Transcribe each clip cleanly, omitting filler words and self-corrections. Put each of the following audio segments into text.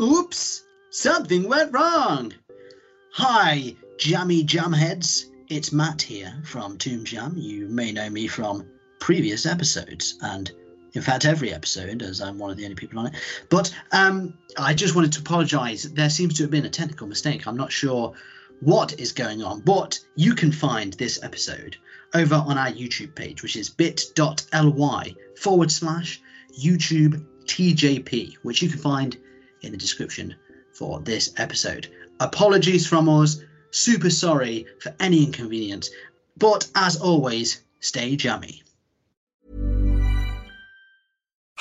Oops, something went wrong. Hi, jammy jamheads. It's Matt here from Tomb Jam. You may know me from previous episodes, and in fact every episode, as I'm one of the only people on it. But I just wanted to apologise. There seems to have been a technical mistake. I'm not sure what is going on, but you can find this episode over on our YouTube page, which is bit.ly/YouTube TJP, which you can find in the description for this episode. Apologies from us, super sorry for any inconvenience, but as always, stay jammy.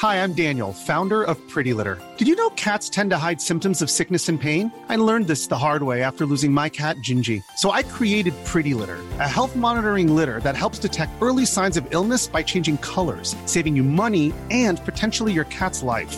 Hi, I'm Daniel, founder of Pretty Litter. Did you know cats tend to hide symptoms of sickness and pain? I learned this the hard way after losing my cat, Gingy. So I created Pretty Litter, a health monitoring litter that helps detect early signs of illness by changing colors, saving you money and potentially your cat's life.